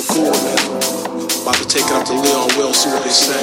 L. Cool, man. About to take it up to Leon Will, see what they say.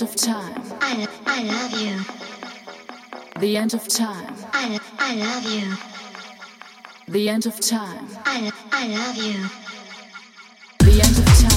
end of time. I love you. The end of time. I love you. The end of time. I love you. The end of time.